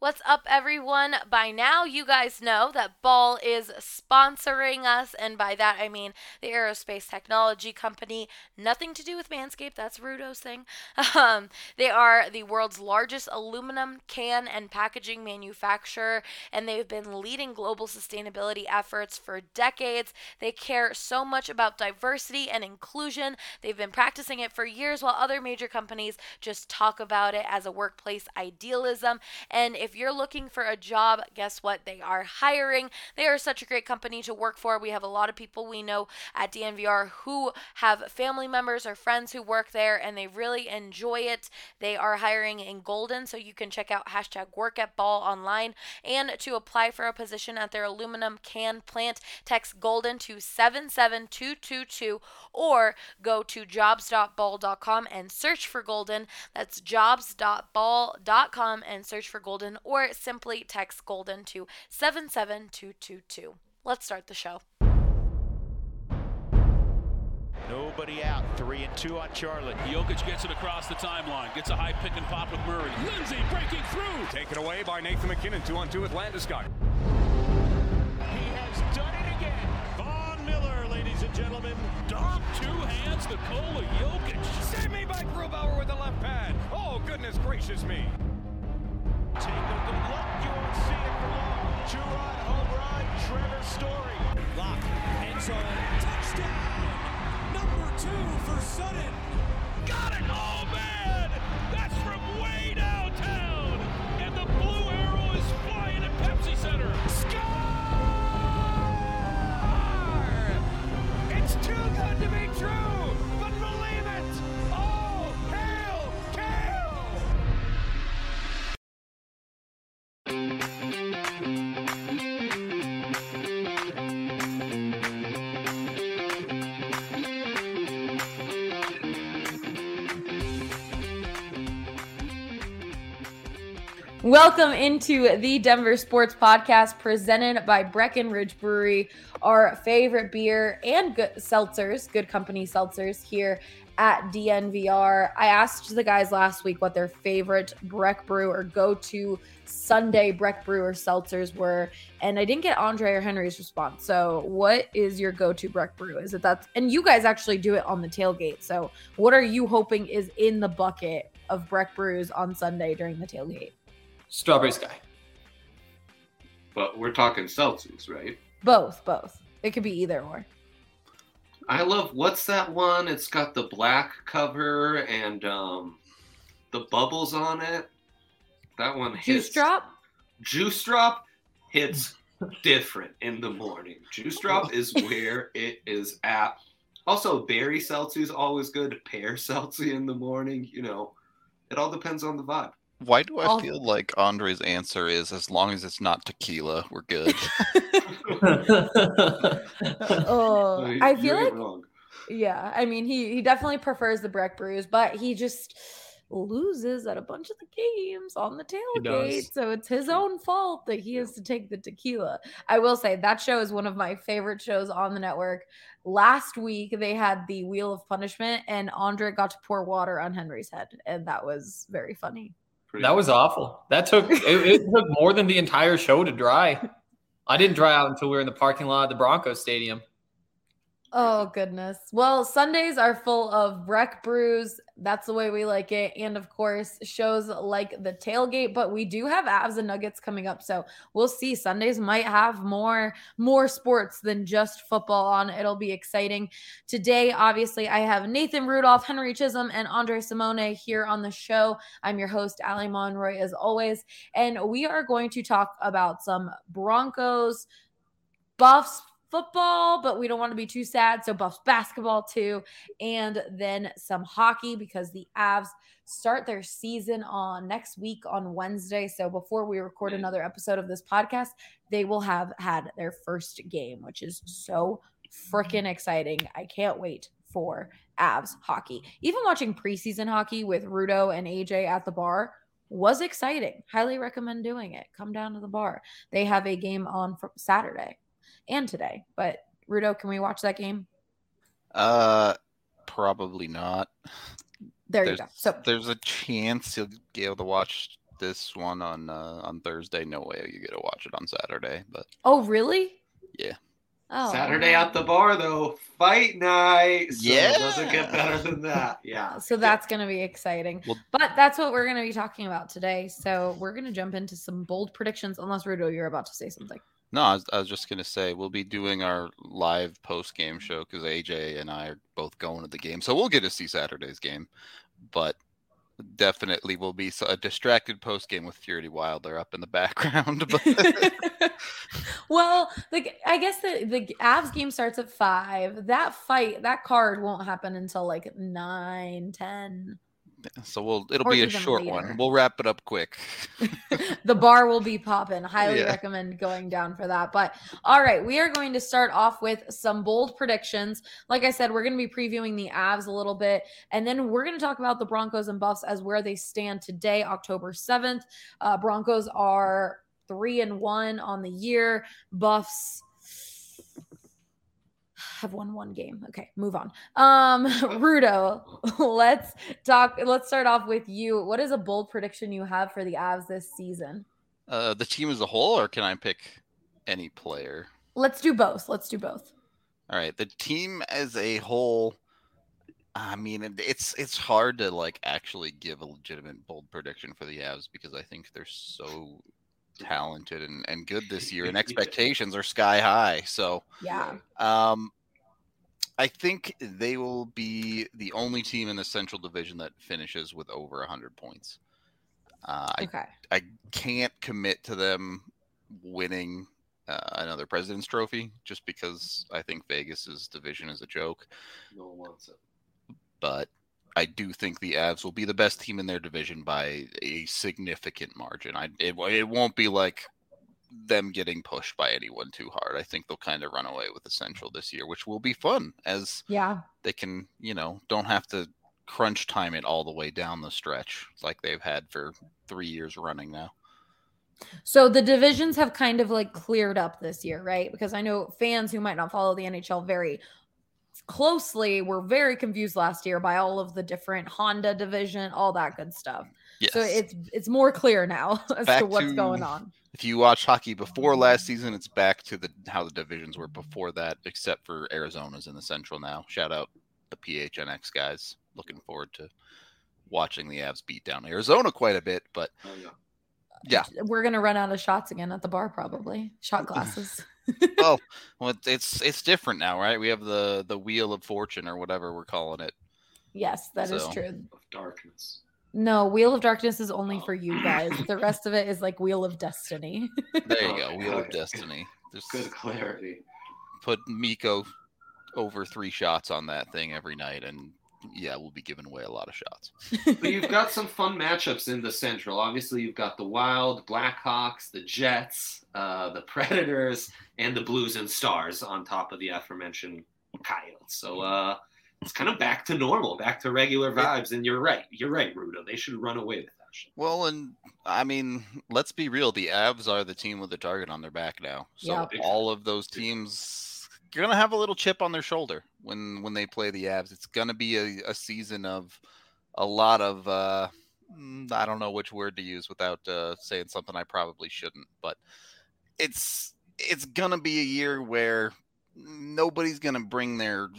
What's up, everyone? By now, you guys know that Ball is sponsoring us, and by that, I mean the aerospace technology company. Nothing to do with Manscaped. That's Rudo's thing. They are the world's largest aluminum can and packaging manufacturer, and they've been leading global sustainability efforts for decades. They care so much about diversity and inclusion. They've been practicing it for years, while other major companies just talk about it as a workplace idealism. And if you're looking for a job, guess what? They are hiring. They are such a great company to work for. We have a lot of people we know at DNVR who have family members or friends who work there, and they really enjoy it. They are hiring in Golden, so you can check out #WorkAtBall online. And to apply for a position at their aluminum can plant, text Golden to 77222 or go to jobs.ball.com and search for Golden. That's jobs.ball.com and search for Golden, or simply text Golden to 77222. Let's start the show. Nobody out. 3-2 on Charlotte. Jokic gets it across the timeline. Gets a high pick and pop with Murray. Lindsay breaking through. Taken away by Nathan McKinnon. 2-on-2 with Landeskog. He has done it again. Von Miller, ladies and gentlemen. Dump two hands. Nikola Jokic. Save me by Grubauer with the left pad. Oh, goodness gracious me. Take a good look. You won't see it for long. Jurod, home run. Trevor Story. Lock. End zone. Touchdown. Number 2 for Sutton. Got it! Oh, man! That's from way downtown! And the blue arrow is flying at Pepsi Center. Score! It's too good to be true, but believe it! Oh, hail, Kale! Welcome into the Denver Sports Podcast, presented by Breckenridge Brewery, our favorite beer and good seltzers, good company seltzers here at DNVR. I asked the guys last week what their favorite Breck Brew or go-to Sunday Breck Brew or seltzers were, and I didn't get Andre or Henry's response. So what is your go-to Breck Brew? Is it that? And you guys actually do it on the tailgate. So what are you hoping is in the bucket of Breck Brews on Sunday during the tailgate? Strawberry Sky. But we're talking Celsius, right? Both. It could be either or. I love, what's that one? It's got the black cover and the bubbles on it. That one hits. Juice Drop? Juice Drop hits different in the morning. Juice Drop is where it is at. Also, berry Celsius, always good. Pear Celsius in the morning, you know. It all depends on the vibe. Why do I feel like Andre's answer is, as long as it's not tequila, we're good? I feel like, wrong. Yeah, I mean, he definitely prefers the Breck Brews, but he just loses at a bunch of the games on the tailgate, so it's his own fault that he has to take the tequila. I will say that show is one of my favorite shows on the network. Last week, they had the Wheel of Punishment, and Andre got to pour water on Henry's head, and that was very funny. That was awful. That took it took more than the entire show to dry. I didn't dry out until we were in the parking lot of the Broncos stadium. Oh, goodness. Well, Sundays are full of Breck Brews. That's the way we like it. And, of course, shows like The Tailgate. But we do have Avs and Nuggets coming up. So we'll see. Sundays might have more sports than just football on. It'll be exciting. Today, obviously, I have Nathan Rudolph, Henry Chisholm, and Andre Simone here on the show. I'm your host, Allie Monroy, as always. And we are going to talk about some Broncos, Buffs, football, but we don't want to be too sad, so Buffs basketball too, and then some hockey because the Avs start their season on next week on Wednesday. So before we record another episode of this podcast, they will have had their first game, which is so freaking exciting. I can't wait for Avs hockey. Even watching preseason hockey with Rudo and AJ at the bar was exciting. Highly recommend doing it. Come down to the bar. They have a game on Saturday. And today, but Rudo, can we watch that game? Probably not. There's a chance you'll be able to watch this one on Thursday. No way you get to watch it on Saturday. But oh, really? Yeah. Oh. Saturday at the bar, though. Fight night. So yeah. It doesn't get better than that. Yeah. So that's going to be exciting. Well, but that's what we're going to be talking about today. So we're going to jump into some bold predictions, unless, Rudo, you're about to say something. No, I was just going to say we'll be doing our live post-game show because AJ and I are both going to the game. So we'll get to see Saturday's game. But definitely will be a distracted post-game with Fury Wilder up in the background. But well, like I guess the Avs game starts at 5. That fight, that card won't happen until like 9, 10. So it'll be a short later. One. We'll wrap it up quick. The bar will be popping. Highly recommend going down for that. But all right, we are going to start off with some bold predictions. Like I said, we're going to be previewing the Avs a little bit, and then we're going to talk about the Broncos and Buffs as where they stand today, October 7th. Broncos are 3-1 on the year. Buffs have won one game. Okay, move on. Rudo, let's start off with you. What is a bold prediction you have for the Avs this season? The team as a whole, or can I pick any player? Let's do both. All right, the team as a whole. I mean, it's hard to like actually give a legitimate bold prediction for the Avs because I think they're so talented and good this year, and expectations are sky high. So yeah. I think they will be the only team in the Central Division that finishes with over 100 points. Okay. I can't commit to them winning another President's Trophy just because I think Vegas's division is a joke. No one wants it. But I do think the Avs will be the best team in their division by a significant margin. It won't be like them getting pushed by anyone too hard. I think they'll kind of run away with the Central this year, which will be fun as they can, don't have to crunch time it all the way down the stretch like they've had for 3 years running now. So the divisions have kind of like cleared up this year, right? Because I know fans who might not follow the NHL very closely were very confused last year by all of the different Honda division, all that good stuff. Yes. So it's more clear now as back to what's going on. If you watch hockey before last season, it's back to how the divisions were before that, except for Arizona's in the Central now. Shout out the PHNX guys. Looking forward to watching the Avs beat down Arizona quite a bit, but yeah. We're going to run out of shots again at the bar probably. Shot glasses. Well, it's different now, right? We have the Wheel of Fortune or whatever we're calling it. Yes, that is true. Of Darkness. No, Wheel of Darkness is only for you guys. The rest of it is like Wheel of Destiny. There you go, Wheel of Destiny. There's good clarity. Put Mikko over 3 shots on that thing every night, and we'll be giving away a lot of shots. But you've got some fun matchups in the Central. Obviously, you've got the Wild, Blackhawks, the Jets, the Predators, and the Blues and Stars on top of the aforementioned Coyotes. So, it's kind of back to normal, back to regular vibes. And you're right, Rudo. They should run away with that shit. Well, and I mean, let's be real. The Avs are the team with the target on their back now. So all of those teams are going to have a little chip on their shoulder when they play the Avs. It's going to be a season of a lot of, I don't know which word to use without saying something I probably shouldn't. But it's going to be a year where nobody's going to bring their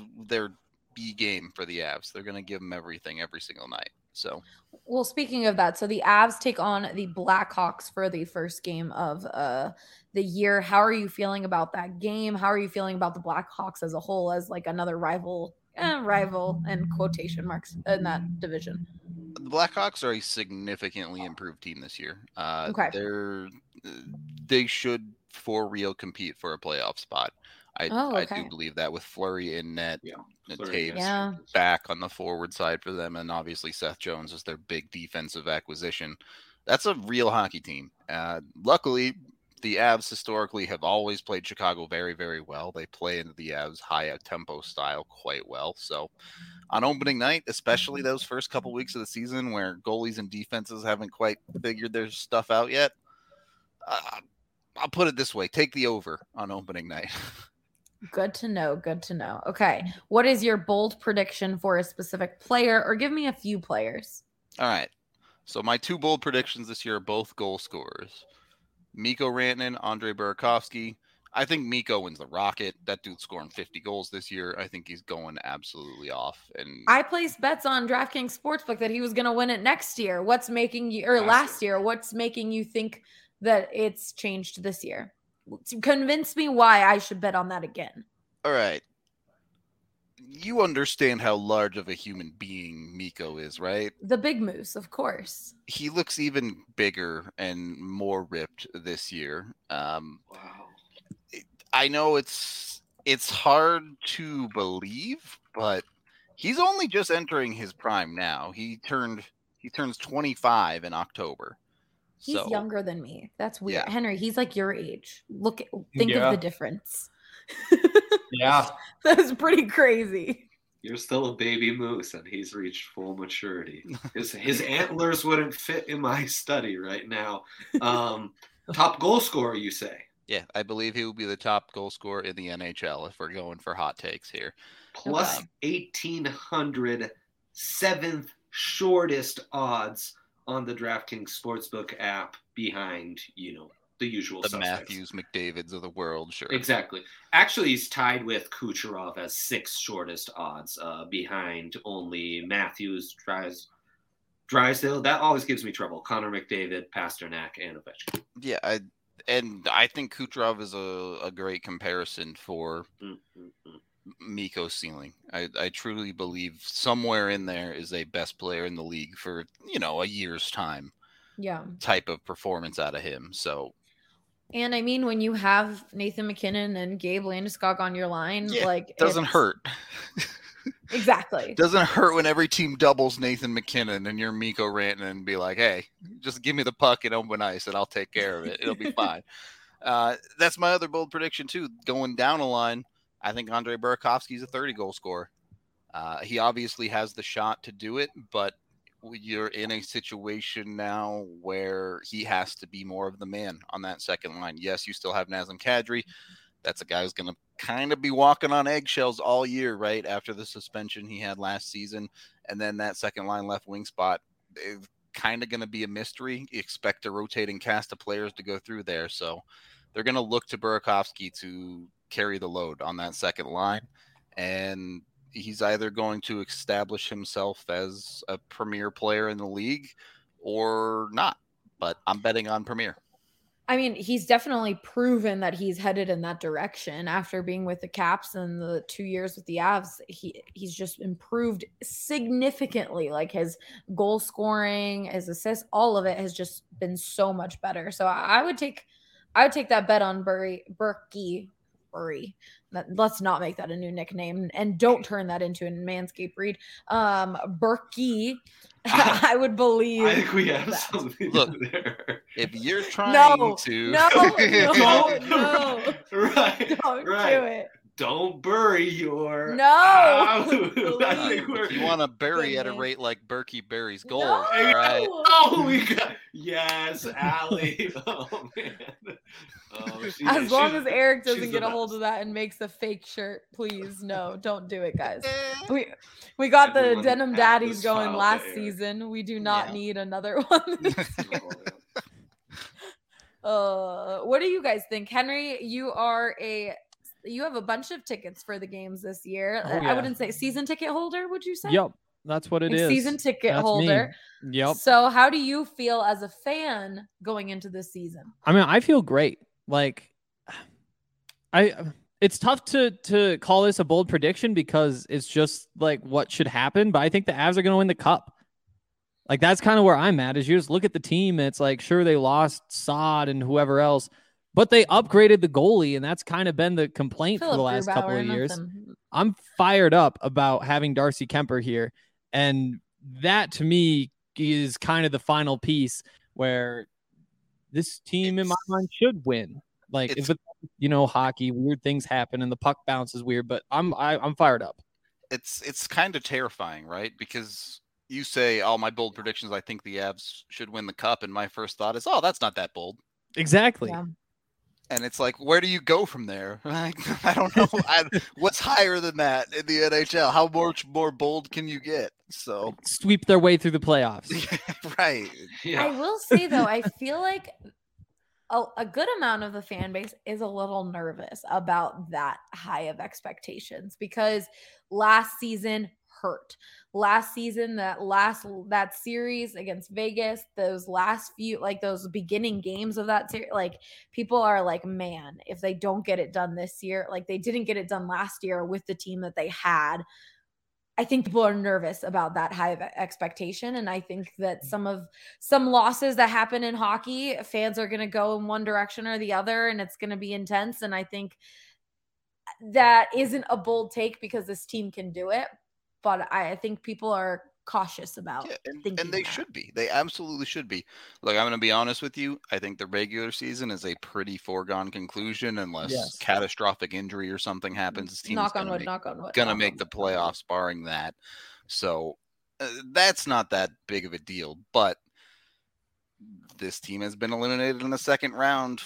B game for the Avs. They're going to give them everything every single night. So, well, speaking of that, so the Avs take on the Blackhawks for the first game of the year. How are you feeling about that game? How are you feeling about the Blackhawks as a whole as like another rival and quotation marks in that division? The Blackhawks are a significantly improved team this year. They should for real compete for a playoff spot. I do believe that with Fleury in net, Taves back on the forward side for them, and obviously Seth Jones is their big defensive acquisition. That's a real hockey team. Luckily, the Avs historically have always played Chicago very, very well. They play into the Avs' high-tempo style quite well. So on opening night, especially those first couple weeks of the season where goalies and defenses haven't quite figured their stuff out yet, I'll put it this way. Take the over on opening night. Good to know. Okay. What is your bold prediction for a specific player, or give me a few players? All right. So my two bold predictions this year are both goal scorers. Mikko Rantanen, Andrei Burakovsky. I think Mikko wins the Rocket. That dude's scoring 50 goals this year. I think he's going absolutely off. And I placed bets on DraftKings Sportsbook that he was going to win it next year. What's making you, or last year, what's making you think that it's changed this year? Convince me why I should bet on that again. All right. You understand how large of a human being Mikko is, right? The big moose, of course. He looks even bigger and more ripped this year. Wow. I know it's hard to believe, but he's only just entering his prime now. He turns 25 in October. He's younger than me. That's weird. Yeah. Henry, he's like your age. Think of the difference. Yeah. That's pretty crazy. You're still a baby moose, and he's reached full maturity. His antlers wouldn't fit in my study right now. Top goal scorer, you say? Yeah, I believe he will be the top goal scorer in the NHL if we're going for hot takes here. Plus 1,800, seventh shortest odds on the DraftKings Sportsbook app behind, the usual suspects. The Matthews, McDavids of the world, sure. Exactly. Actually, he's tied with Kucherov as sixth shortest odds behind only Matthews, Drysdale. That always gives me trouble. Connor McDavid, Pasternak, and Ovechkin. Yeah, And I think Kucherov is a great comparison for Mikko's ceiling. I truly believe somewhere in there is a best player in the league for, a year's time type of performance out of him. So, and I mean, when you have Nathan McKinnon and Gabe Landeskog on your line, it doesn't hurt. Exactly. Doesn't hurt when every team doubles Nathan McKinnon and you're Mikko Rantanen and be like, hey, just give me the puck in open ice and I'll take care of it. It'll be fine. That's my other bold prediction, too. Going down a line, I think Andrei Burakovsky's a 30-goal scorer. He obviously has the shot to do it, but you're in a situation now where he has to be more of the man on that second line. Yes, you still have Nazem Kadri. That's a guy who's going to kind of be walking on eggshells all year, right? After the suspension he had last season. And then that second line left wing spot is kind of going to be a mystery. You expect a rotating cast of players to go through there. So they're going to look to Burakovsky to carry the load on that second line. And he's either going to establish himself as a premier player in the league or not. But I'm betting on premier. I mean, he's definitely proven that he's headed in that direction after being with the Caps and the 2 years with the Avs. He's just improved significantly. Like his goal scoring, his assists, all of it has just been so much better. So I would take that bet on Burkey. Let's not make that a new nickname and don't turn that into a Manscaped read. Burkey. I would believe. I think we have that. Something Look, there. If you're trying to. No. Right. Don't do it. Don't bury your. No. I think you want to bury at a rate like Berkey buries gold. No. Right? Oh, we got. Yes, Allie. Oh, man. Oh, as long as Eric doesn't get a hold of that and makes a fake shirt, please. No, don't do it, guys. We got the Denim Daddies going last season. We do not need another one this year. What do you guys think? Henry, you have a bunch of tickets for the games this year. Oh, yeah. I wouldn't say season ticket holder, would you say? Yep, that's what it is. Season ticket holder. Me. Yep. So how do you feel as a fan going into this season? I mean, I feel great. Like, it's tough to call this a bold prediction because it's just like what should happen. But I think the Avs are going to win the Cup. Like, that's kind of where I'm at, is you just look at the team and it's like, sure, they lost Saad and whoever else, but they upgraded the goalie, and that's kind of been the complaint for the last couple of years. I'm fired up about having Darcy Kemper here, and that to me is kind of the final piece where this team, in my mind, should win. Like, if it's, hockey, weird things happen, and the puck bounce is weird, but I'm fired up. It's kind of terrifying, right? Because you say, all my bold predictions, I think the Avs should win the Cup, and my first thought is, oh, that's not that bold. Exactly. Yeah. And it's like, where do you go from there? Like, I don't know. What's higher than that in the NHL? How much more bold can you get? So sweep their way through the playoffs. Right. Yeah. I will say, though, I feel like a good amount of the fan base is a little nervous about that high of expectations because last season hurt. Last season, that series against Vegas, those last few, like those beginning games of that series, like people are like, man, if they don't get it done this year, like they didn't get it done last year with the team that they had. I think people are nervous about that high of expectation. And I think that some losses that happen in hockey, fans are going to go in one direction or the other, and it's going to be intense. And I think that isn't a bold take because this team can do it. But I think people are cautious about thinking and they should be. They absolutely should be. Look, I'm going to be honest with you. I think the regular season is a pretty foregone conclusion unless catastrophic injury or something happens. Knock on wood, knock on wood. Going to make the playoffs barring that. So that's not that big of a deal. But this team has been eliminated in the second round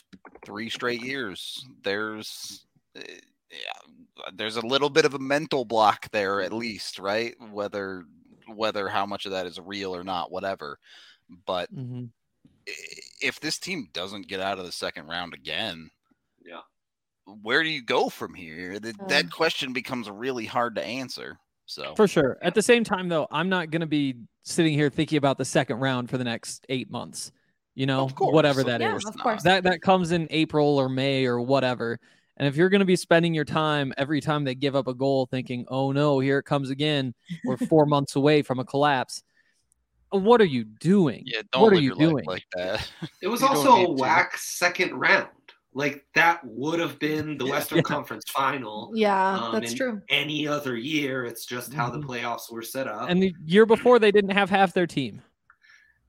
3 straight years. There's a little bit of a mental block there, at least, right? Whether how much of that is real or not, whatever. But if this team doesn't get out of the second round again, where do you go from here? That question becomes really hard to answer. So for sure. At the same time, though, I'm not going to be sitting here thinking about the second round for the next 8 months. You know, whatever that is. Of course. That comes in April or May or whatever. And if you're going to be spending your time every time they give up a goal thinking, oh, no, here it comes again, we're 4 months away from a collapse, what are you doing? Yeah, don't live your life like that. It was also a whack second round. Like, that would have been the Western Conference Final. Yeah, that's true. Any other year, it's just how the playoffs were set up. And the year before, they didn't have half their team.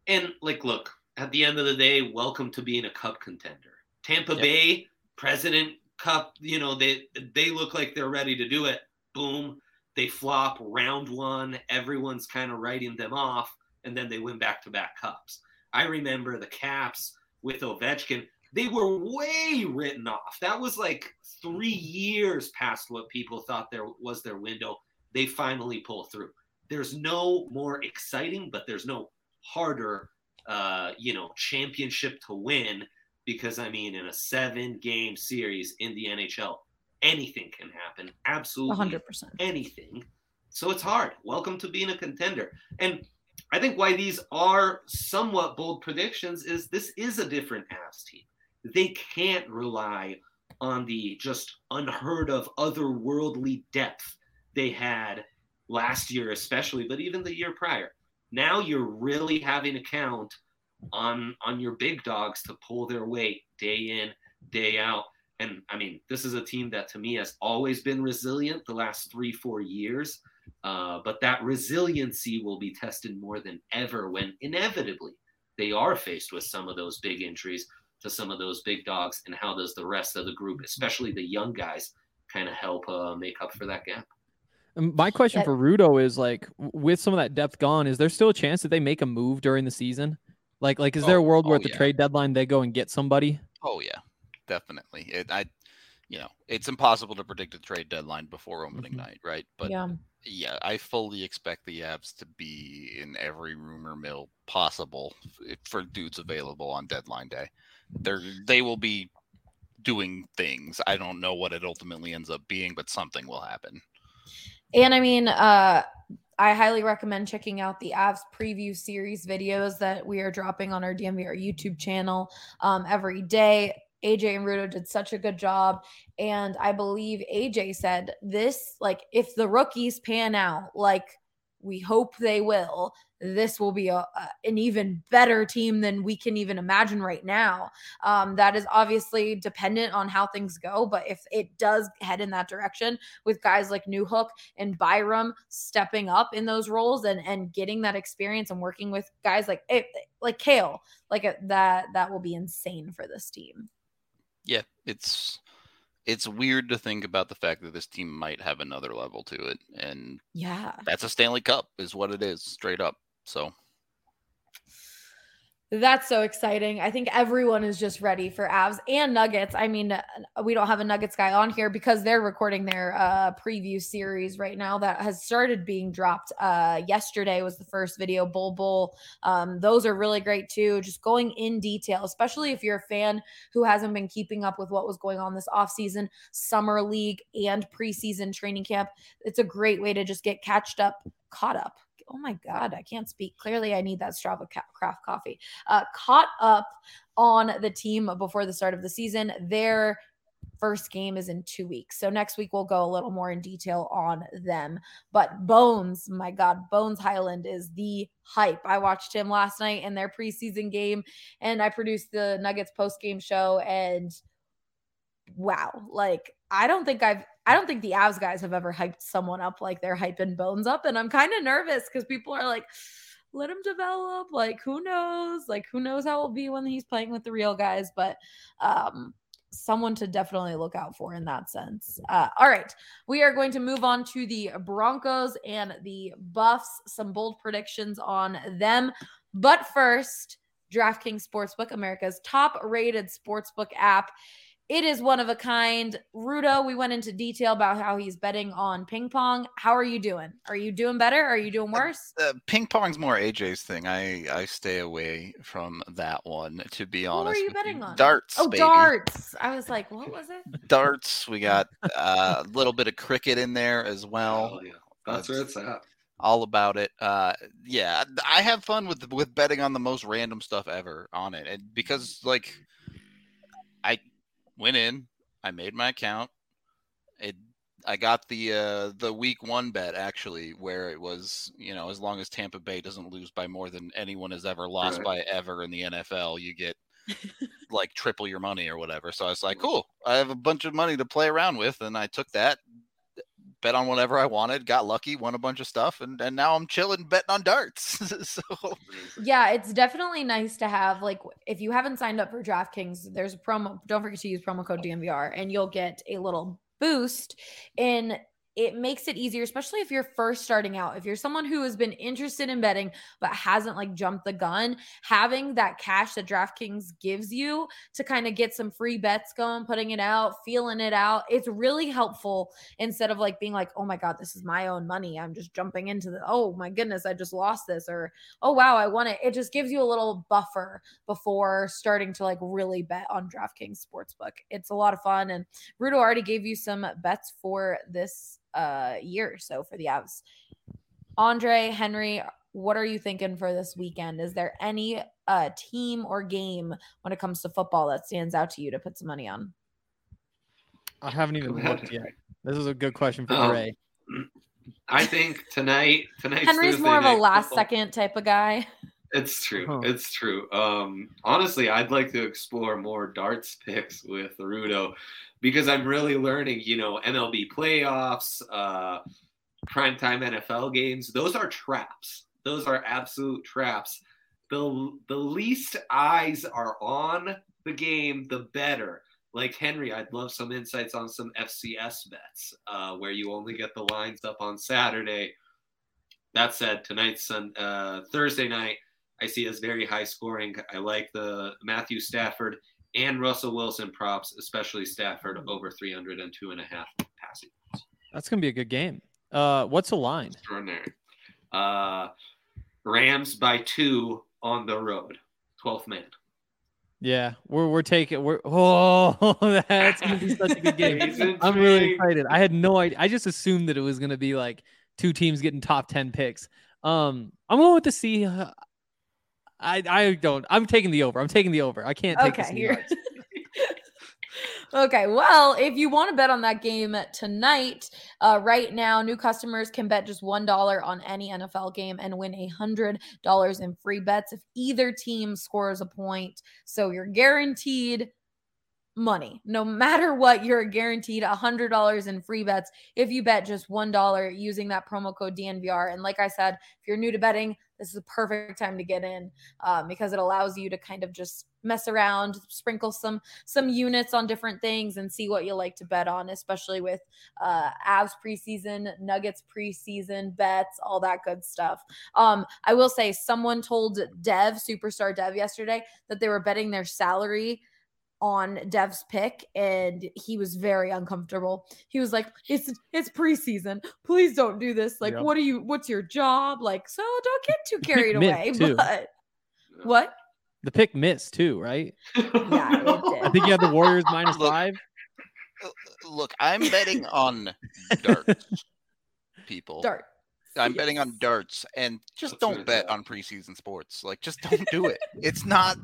And, like, look, at the end of the day, welcome to being a cup contender. Tampa Bay, President Cup, you know, they look like they're ready to do it. Boom, they flop round one. Everyone's kind of writing them off, and then they win back-to-back cups. I remember the Caps with Ovechkin. They were way written off. That was like 3 years past what people thought there was their window. They finally pull through. There's no more exciting, but there's no harder, championship to win. Because, I mean, in a 7-game series in the NHL, anything can happen. Absolutely 100%. Anything. So it's hard. Welcome to being a contender. And I think why these are somewhat bold predictions is this is a different Avs team. They can't rely on the just unheard of otherworldly depth they had last year especially, but even the year prior. Now you're really having to count on your big dogs to pull their weight day in, day out. And I mean, this is a team that to me has always been resilient the last 3-4 years. But that resiliency will be tested more than ever when inevitably they are faced with some of those big injuries to some of those big dogs. And how does the rest of the group, especially the young guys, kind of help make up for that gap? My question for Rudo is, like, with some of that depth gone, is there still a chance that they make a move during the season? Like, is there a world where at the trade deadline they go and get somebody? Oh yeah, definitely. It's impossible to predict a trade deadline before opening night, right? But yeah, I fully expect the Avs to be in every rumor mill possible for dudes available on deadline day. They will be doing things. I don't know what it ultimately ends up being, but something will happen. And I mean, I highly recommend checking out the Avs preview series videos that we are dropping on our DNVR YouTube channel every day. AJ and Rudo did such a good job. And I believe AJ said this, like, if the rookies pan out, like we hope they will, this will be an even better team than we can even imagine right now. That is obviously dependent on how things go, but if it does head in that direction with guys like Newhook and Byram stepping up in those roles and getting that experience and working with guys like Kale, that will be insane for this team. Yeah, it's weird to think about the fact that this team might have another level to it, and that's a Stanley Cup is what it is, straight up. So That's so exciting. I think everyone is just ready for Avs and Nuggets. I mean, we don't have a Nuggets guy on here because they're recording their preview series right now that has started being dropped. Yesterday was the first video, Bull. Those are really great too. Just going in detail, especially if you're a fan who hasn't been keeping up with what was going on this offseason, summer league and preseason training camp. It's a great way to just get caught up. Oh my God, I can't speak. Clearly, I need that Strava Craft Coffee. Caught up on the team before the start of the season. Their first game is in 2 weeks. So next week, we'll go a little more in detail on them. But Bones, my God, Bones Highland is the hype. I watched him last night in their preseason game, and I produced the Nuggets post-game show, and wow, like I don't think the Avs guys have ever hyped someone up like they're hyping Bones up. And I'm kind of nervous because people are like, let him develop. Like, who knows? Like, who knows how it'll be when he's playing with the real guys. But someone to definitely look out for in that sense. All right. We are going to move on to the Broncos and the Buffs. Some bold predictions on them. But first, DraftKings Sportsbook, America's top-rated sportsbook app. It is one of a kind. Rudo, we went into detail about how he's betting on ping pong. How are you doing? Are you doing better? Are you doing worse? Ping pong's more AJ's thing. I stay away from that one, to be honest. What are you betting on? Darts, baby. Oh, darts. I was like, what was it? Darts. We got a little bit of cricket in there as well. Oh, yeah. That's where it's at. All about it. Yeah, I have fun with betting on the most random stuff ever on it. And because, like, I went in, I made my account. I got the week one bet actually, where it was, you know, as long as Tampa Bay doesn't lose by more than anyone has ever lost by ever in the NFL, you get like triple your money or whatever. So I was like, cool, I have a bunch of money to play around with, and I took that, bet on whatever I wanted, got lucky, won a bunch of stuff, and now I'm chilling betting on darts. So yeah, it's definitely nice to have, like, if you haven't signed up for DraftKings, there's a promo. Don't forget to use promo code DNVR and you'll get a little boost. And it makes it easier, especially if you're first starting out. If you're someone who has been interested in betting but hasn't like jumped the gun, having that cash that DraftKings gives you to kind of get some free bets going, putting it out, feeling it out, it's really helpful instead of like being like, oh my God, this is my own money. I'm just jumping into the, oh my goodness, I just lost this, or oh wow, I won it. It just gives you a little buffer before starting to like really bet on DraftKings Sportsbook. It's a lot of fun. And Rudo already gave you some bets for this year or so for the Avs. Andre, Henry, what are you thinking for this weekend? Is there any team or game when it comes to football that stands out to you to put some money on? I haven't even looked yet. This is a good question for Ray. I think tonight's Henry's Thursday more of a last-second type of guy. It's true. Huh. It's true. Honestly, I'd like to explore more darts picks with Rudo because I'm really learning, you know, MLB playoffs, primetime NFL games. Those are traps. Those are absolute traps. The least eyes are on the game, the better. Like Henry, I'd love some insights on some FCS bets where you only get the lines up on Saturday. That said, tonight's Thursday night, I see as very high scoring. I like the Matthew Stafford and Russell Wilson props, especially Stafford over 302.5 passing. That's going to be a good game. What's the line? Extraordinary. Rams by 2 on the road. 12th man. Yeah, we're taking. That's going to be such a good game. I'm really excited. I had no idea. I just assumed that it was going to be like two teams getting top 10 picks. I'm going to see. I'm taking the over. I can't take this here. Okay, well, if you want to bet on that game tonight, right now, new customers can bet just $1 on any NFL game and win $100 in free bets if either team scores a point. So you're guaranteed money. No matter what, you're guaranteed $100 in free bets if you bet just $1 using that promo code DNVR. And like I said, if you're new to betting, this is the perfect time to get in because it allows you to kind of just mess around, sprinkle some units on different things and see what you like to bet on, especially with Avs preseason, Nuggets preseason bets, all that good stuff. I will say someone told Dev, Superstar Dev, yesterday that they were betting their salary on Dev's pick, and he was very uncomfortable. He was like, it's preseason. Please don't do this. Like, what's your job? Like, so don't get too carried away. But what? The pick missed too, right? Yeah, it did. I think you had the Warriors minus -5. Look, I'm betting on darts, people. I'm betting on darts, and just don't bet on preseason sports. Like, just don't do it. It's not,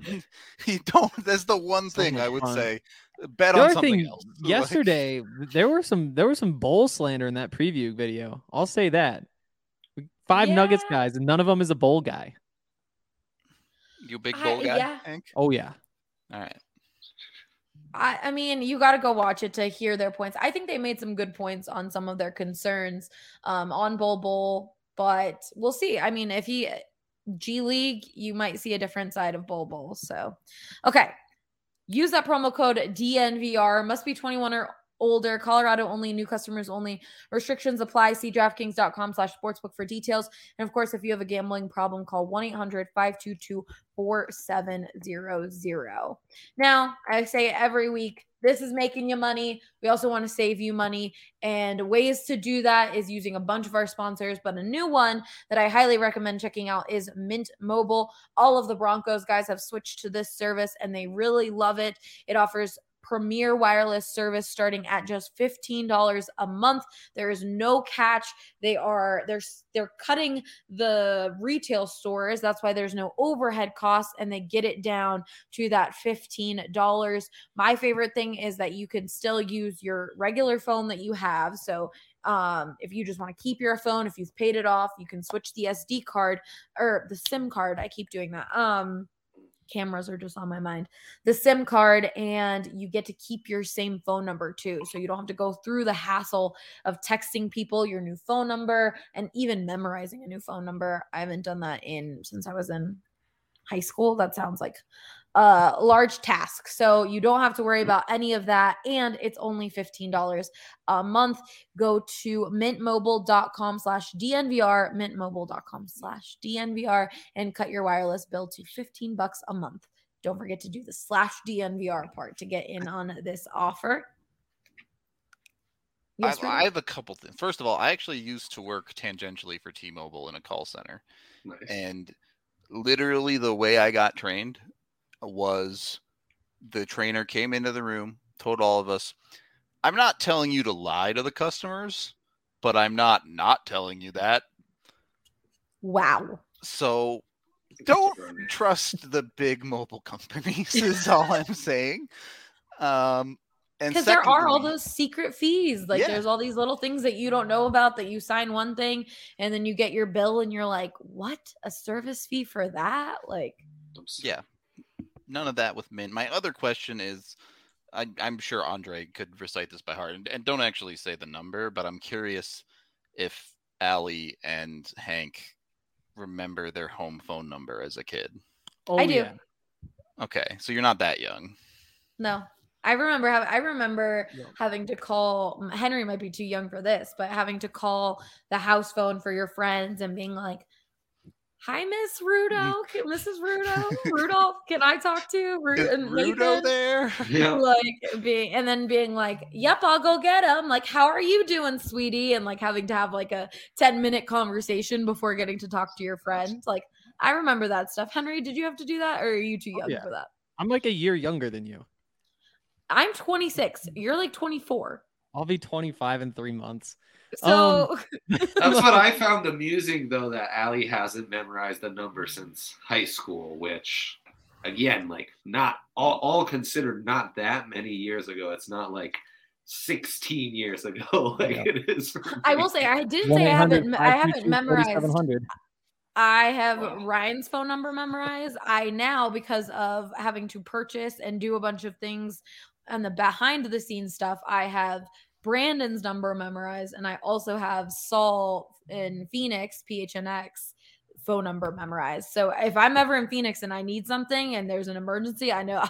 you don't, that's the one thing I would say. Bet on something else. Yesterday, like, there was some bowl slander in that preview video. I'll say that. 5 Nuggets guys, and none of them is a bowl guy. You a big bowl guy? Yeah. I think? Oh, yeah. All right. I mean, you got to go watch it to hear their points. I think they made some good points on some of their concerns on Bull, but we'll see. I mean, if he G League, you might see a different side of Bull. So, okay. Use that promo code DNVR. Must be 21 or older. Colorado only. New customers only. Restrictions apply. See DraftKings.com/sportsbook for details. And, of course, if you have a gambling problem, call 1-800-522-4700. Now, I say every week, this is making you money. We also want to save you money. And ways to do that is using a bunch of our sponsors. But a new one that I highly recommend checking out is Mint Mobile. All of the Broncos guys have switched to this service, and they really love it. It offers premier wireless service starting at just $15 a month. There is no catch. They're cutting the retail stores. That's why there's no overhead costs, and they get it down to that $15. My favorite thing is that you can still use your regular phone that you have. So if you just want to keep your phone, if you've paid it off, you can switch the SD card or the SIM card. I keep doing that. Cameras are just on my mind. The SIM card, and you get to keep your same phone number too. So you don't have to go through the hassle of texting people your new phone number and even memorizing a new phone number. I haven't done that since I was in high school. That sounds like a large task. So you don't have to worry about any of that. And it's only $15 a month. Go to mintmobile.com/DNVR, mintmobile.com/DNVR, and cut your wireless bill to $15 a month. Don't forget to do the /DNVR part to get in on this offer. Yes, I have a couple things. First of all, I actually used to work tangentially for T-Mobile in a call center. Nice. And literally the way I got trained was the trainer came into the room, told all of us, I'm not telling you to lie to the customers, but I'm not telling you that. Wow. So don't trust the big mobile companies is all I'm saying. Because there are all those secret fees. Like, there's all these little things that you don't know about, that you sign one thing and then you get your bill and you're like, what? A service fee for that? Like, yeah. None of that with Mint. My other question is, I'm sure Andre could recite this by heart, and don't actually say the number, but I'm curious if Allie and Hank remember their home phone number as a kid. Oh, I do. Yeah. Okay, so you're not that young. No. I remember having to call – Henry might be too young for this, but having to call the house phone for your friends and being like, hi, Miss Rudo. Mrs. Rudo. Rudolph, can I talk to Rudo there? Yeah. Being like, yep, I'll go get him. Like, how are you doing, sweetie? And like having to have like a 10-minute conversation before getting to talk to your friend. Like, I remember that stuff. Henry, did you have to do that, or are you too young for that? I'm like a year younger than you. I'm 26. You're like 24. I'll be 25 in 3 months. So that's what I found amusing, though, that Allie hasn't memorized the number since high school, which, again, like, not all considered not that many years ago. It's not like 16 years ago like it is for me. I will say I haven't memorized. I have Ryan's phone number memorized. I now, because of having to purchase and do a bunch of things and the behind the scenes stuff, I have Brandon's number memorized, and I also have Saul in Phoenix, PHNX, phone number memorized. So if I'm ever in Phoenix and I need something and there's an emergency, I know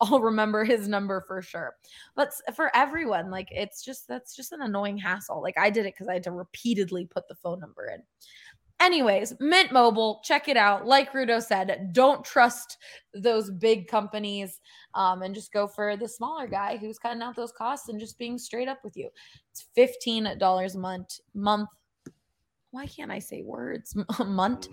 I'll remember his number for sure. But for everyone, like, it's just, that's just an annoying hassle. Like, I did it because I had to repeatedly put the phone number in. Anyways, Mint Mobile, check it out. Like Rudo said, don't trust those big companies and just go for the smaller guy who's cutting out those costs and just being straight up with you. It's $15 a month. Why can't I say words? A month?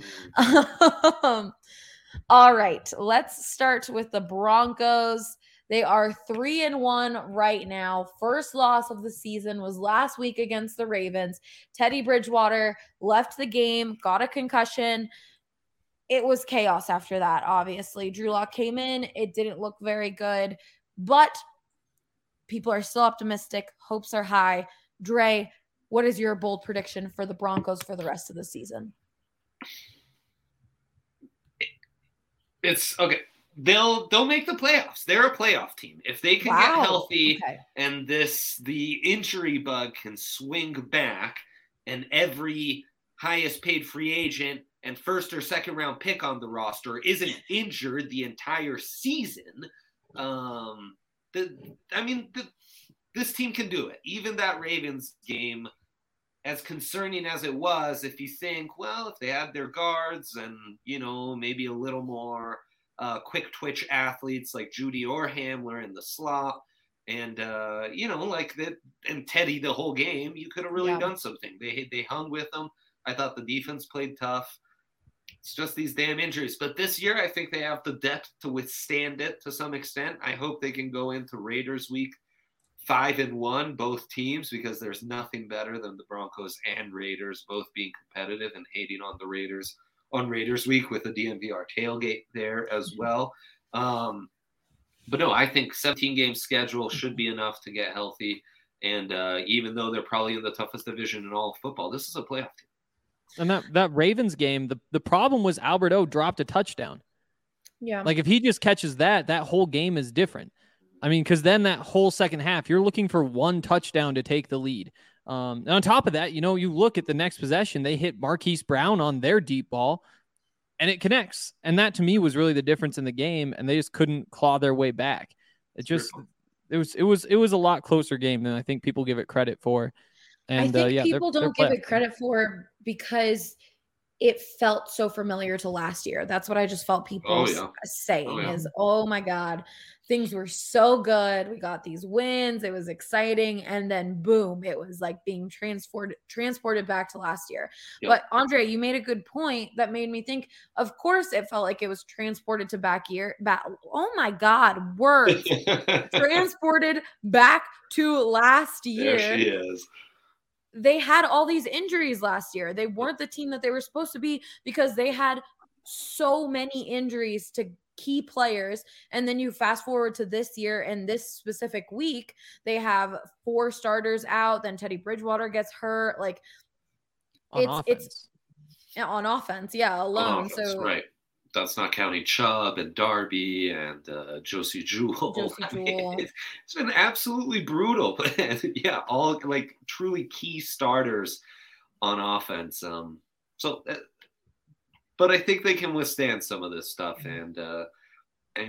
All right, let's start with the Broncos. They are 3-1 right now. First loss of the season was last week against the Ravens. Teddy Bridgewater left the game, got a concussion. It was chaos after that, obviously. Drew Lock came in. It didn't look very good, but people are still optimistic. Hopes are high. Dre, what is your bold prediction for the Broncos for the rest of the season? It's okay. They'll make the playoffs. They're a playoff team. If they can get healthy and the injury bug can swing back and every highest paid free agent and first or second round pick on the roster isn't injured the entire season, this team can do it. Even that Ravens game, as concerning as it was, if you think, well, if they had their guards and, maybe a little more quick twitch athletes like Judy or Hamler in the slot and, that and Teddy the whole game, you could have really done something. They hung with them. I thought the defense played tough. It's just these damn injuries. But this year, I think they have the depth to withstand it to some extent. I hope they can go into Raiders week 5-1, both teams, because there's nothing better than the Broncos and Raiders both being competitive and hating on the Raiders on Raiders week with the DNVR tailgate there as well. But no, I think 17-game schedule should be enough to get healthy. And even though they're probably in the toughest division in all of football, this is a playoff team. And that Ravens game, the problem was Albert O dropped a touchdown. Yeah. Like if he just catches that whole game is different. I mean, because then that whole second half, you're looking for one touchdown to take the lead. And on top of that, you look at the next possession, they hit Marquise Brown on their deep ball and it connects. And that to me was really the difference in the game. And they just couldn't claw their way back. It was a lot closer game than I think people give it credit for. And I think people don't give it credit for because it felt so familiar to last year. That's what I just felt people saying is, oh my God, things were so good. We got these wins. It was exciting. And then boom, it was like being transported back to last year. Yep. But Andre, you made a good point that made me think, of course it felt like it was transported to back. Oh my God, words. Transported back to last year. There she is. They had all these injuries last year. They weren't the team that they were supposed to be because they had so many injuries to key players. And then you fast forward to this year and this specific week, they have 4 starters out. Then Teddy Bridgewater gets hurt. Like it's on offense. Yeah. Alone. Offense, so right. That's not counting Chubb and Darby and Josie Jewell. It's been absolutely brutal. But yeah, all like truly key starters on offense. But I think they can withstand some of this stuff and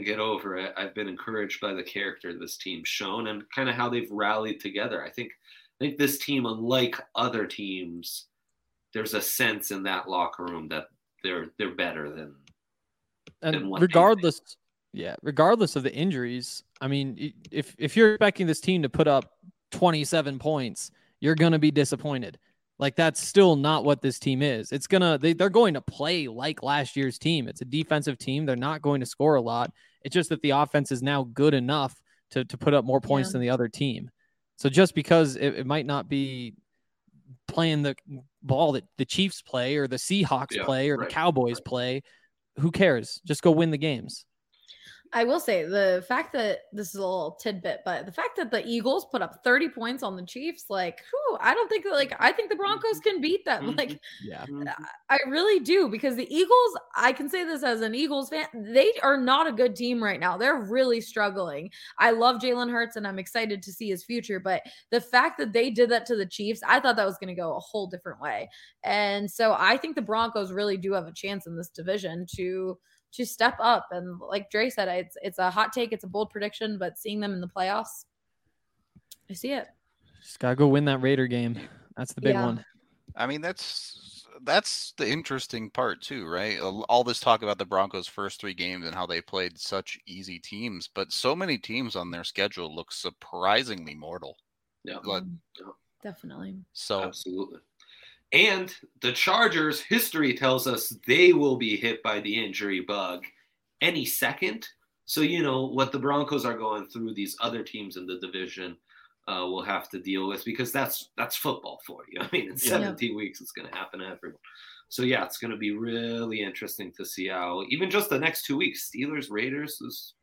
get over it. I've been encouraged by the character this team's shown and kind of how they've rallied together. I think this team, unlike other teams, there's a sense in that locker room that they're better than. And regardless of the injuries, I mean, if you're expecting this team to put up 27 points, you're going to be disappointed. Like that's still not what this team is. It's going to, they're going to play like last year's team. It's a defensive team. They're not going to score a lot. It's just that the offense is now good enough to put up more points than the other team. So just because it might not be playing the ball that the Chiefs play or the Seahawks play or the Cowboys play, who cares? Just go win the games. I will say the fact that this is a little tidbit, but the fact that the Eagles put up 30 points on the Chiefs, like, whew, I don't think that, like, I think the Broncos can beat them. Like, yeah, I really do, because the Eagles, I can say this as an Eagles fan, they are not a good team right now. They're really struggling. I love Jalen Hurts and I'm excited to see his future, but the fact that they did that to the Chiefs, I thought that was going to go a whole different way. And so I think the Broncos really do have a chance in this division to step up. And like Dre said, it's a hot take. It's a bold prediction, but seeing them in the playoffs, I see it. Just got to go win that Raider game. That's the big one. I mean, that's the interesting part too, right? All this talk about the Broncos' first three games and how they played such easy teams, but so many teams on their schedule look surprisingly mortal. Yeah, definitely. So absolutely. And the Chargers' history tells us they will be hit by the injury bug any second. So, you know, what the Broncos are going through, these other teams in the division will have to deal with, because that's football for you. I mean, in 17 weeks, it's going to happen to everyone. So, yeah, it's going to be really interesting to see how, even just the next 2 weeks, Steelers, Raiders, it's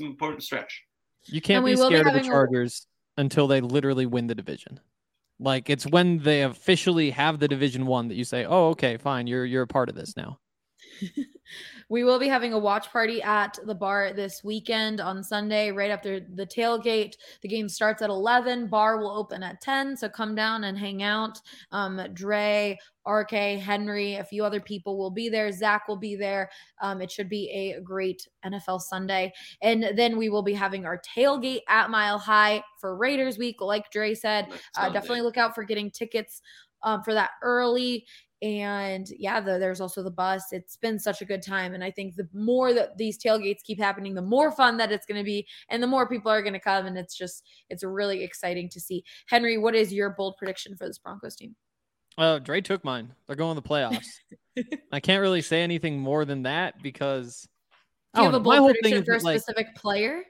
an important stretch. You can't be scared of the Chargers until they literally win the division. Like, it's when they officially have the division one that you say, oh, okay, fine. You're a part of this now. We will be having a watch party at the bar this weekend on Sunday, right after the tailgate. The game starts at 11. Bar will open at 10. So come down and hang out. Dre, RK, Henry, a few other people will be there. Zach will be there. It should be a great NFL Sunday. And then we will be having our tailgate at Mile High for Raiders Week. Like Dre said, definitely look out for getting tickets for that early. And yeah, there's also the bus. It's been such a good time. And I think the more that these tailgates keep happening, the more fun that it's going to be and the more people are going to come. And it's really exciting to see. Henry, what is your bold prediction for this Broncos team? Dre took mine. They're going to the playoffs. I can't really say anything more than that because I don't know. Do you have a bold prediction for a specific player?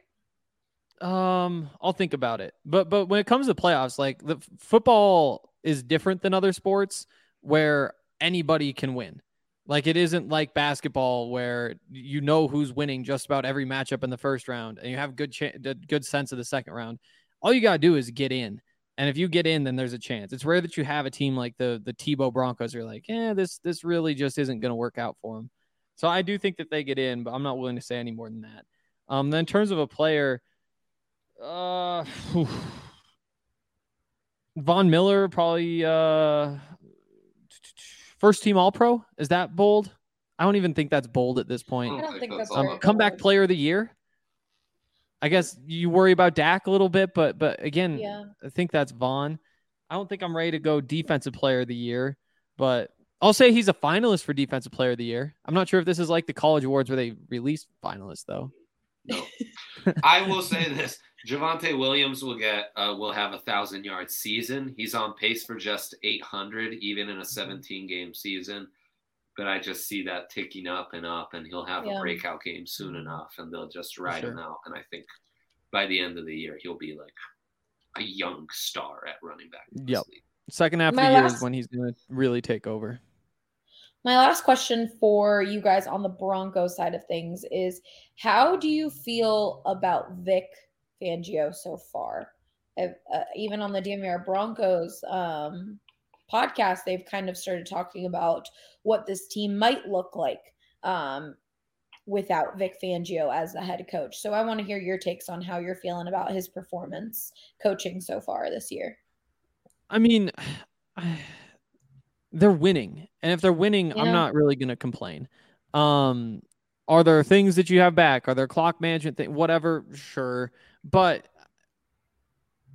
I'll think about it. But when it comes to playoffs, like the football is different than other sports where anybody can win. Like, it isn't like basketball where you know who's winning just about every matchup in the first round and you have a good sense of the second round. All you got to do is get in. And if you get in, then there's a chance. It's rare that you have a team like the Tebow Broncos are like, this really just isn't going to work out for them. So I do think that they get in, but I'm not willing to say any more than that. Then in terms of a player, Von Miller probably first team All-Pro? Is that bold? I don't even think that's bold at this point. I don't think that's bold. Comeback player of the year. I guess you worry about Dak a little bit, but again, I think that's Vaughn. I don't think I'm ready to go defensive player of the year, but I'll say he's a finalist for defensive player of the year. I'm not sure if this is like the college awards where they release finalists though. No, I will say this. Javonte Williams will have 1,000-yard season. He's on pace for just 800, even in a 17-game season. But I just see that ticking up and up, and he'll have a breakout game soon enough, and they'll just ride him out. And I think by the end of the year, he'll be like a young star at running back. Yep. Second half of the year is when he's going to really take over. My last question for you guys on the Broncos side of things is, how do you feel about Vic Fangio so far? Even on the DNVR Broncos podcast, they've kind of started talking about what this team might look like without Vic Fangio as the head coach. So I want to hear your takes on how you're feeling about his performance coaching so far this year. I mean, they're winning. And if they're winning, I'm not really going to complain. Are there things that you have back? Are there clock management things? Whatever, sure. But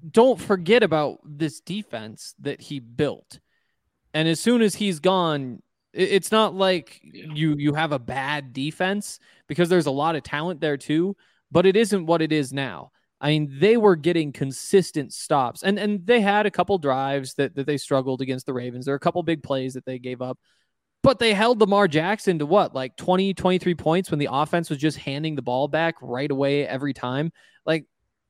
don't forget about this defense that he built. And as soon as he's gone, it's not like you have a bad defense, because there's a lot of talent there too, but it isn't what it is now. I mean, they were getting consistent stops. And they had a couple drives that they struggled against the Ravens. There are a couple big plays that they gave up. But they held Lamar Jackson to 23 points when the offense was just handing the ball back right away every time. Like,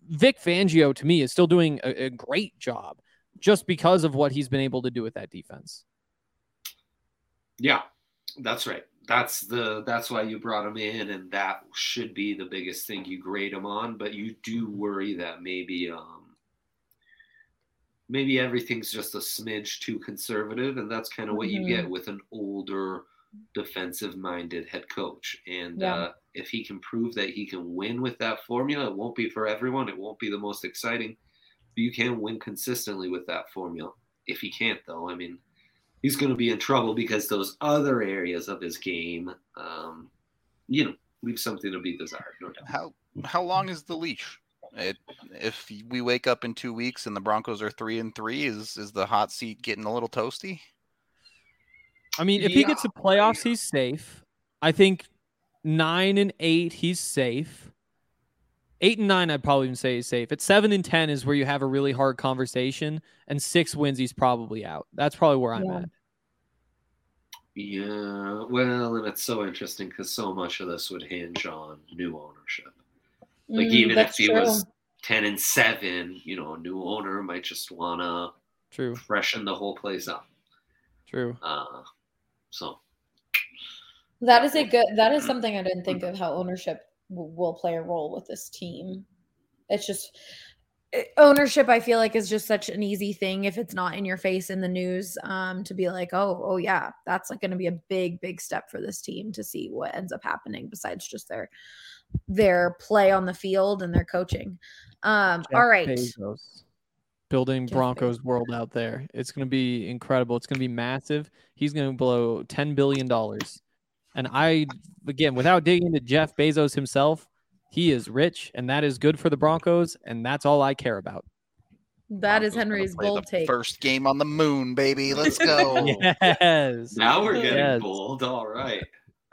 Vic Fangio, to me, is still doing a great job just because of what he's been able to do with that defense. Yeah, that's right. That's why you brought him in, and that should be the biggest thing you grade him on. But you do worry that maybe everything's just a smidge too conservative, and that's kind of what you get with an older defensive-minded head coach. And if he can prove that he can win with that formula, it won't be for everyone. It won't be the most exciting. But you can win consistently with that formula. If he can't, though, I mean, he's going to be in trouble because those other areas of his game, leave something to be desired. No doubt. How long is the leash? If we wake up in 2 weeks and the Broncos are 3-3, is the hot seat getting a little toasty? I mean, if he gets to playoffs, he's safe. I think 9-8, he's safe. 8-9, I'd probably even say he's safe. At 7-10 is where you have a really hard conversation, and 6 wins, he's probably out. That's probably where I'm at. Yeah, well, and it's so interesting because so much of this would hinge on new ownership. Like, even if he was 10-7, a new owner might just want to freshen the whole place up. True. So that is that is something I didn't think of, how ownership will play a role with this team. It's just ownership, I feel like, is just such an easy thing if it's not in your face in the news to be like, oh yeah, that's like going to be a big step for this team to see what ends up happening besides just their play on the field and their coaching. All right. Bezos. Building Broncos world out there. It's going to be incredible. It's going to be massive. He's going to blow $10 billion. And again, without digging into Jeff Bezos himself, he is rich, and that is good for the Broncos, and that's all I care about. That is Henry's bold take. First game on the moon, baby. Let's go. Yes. Now we're getting bold. All right.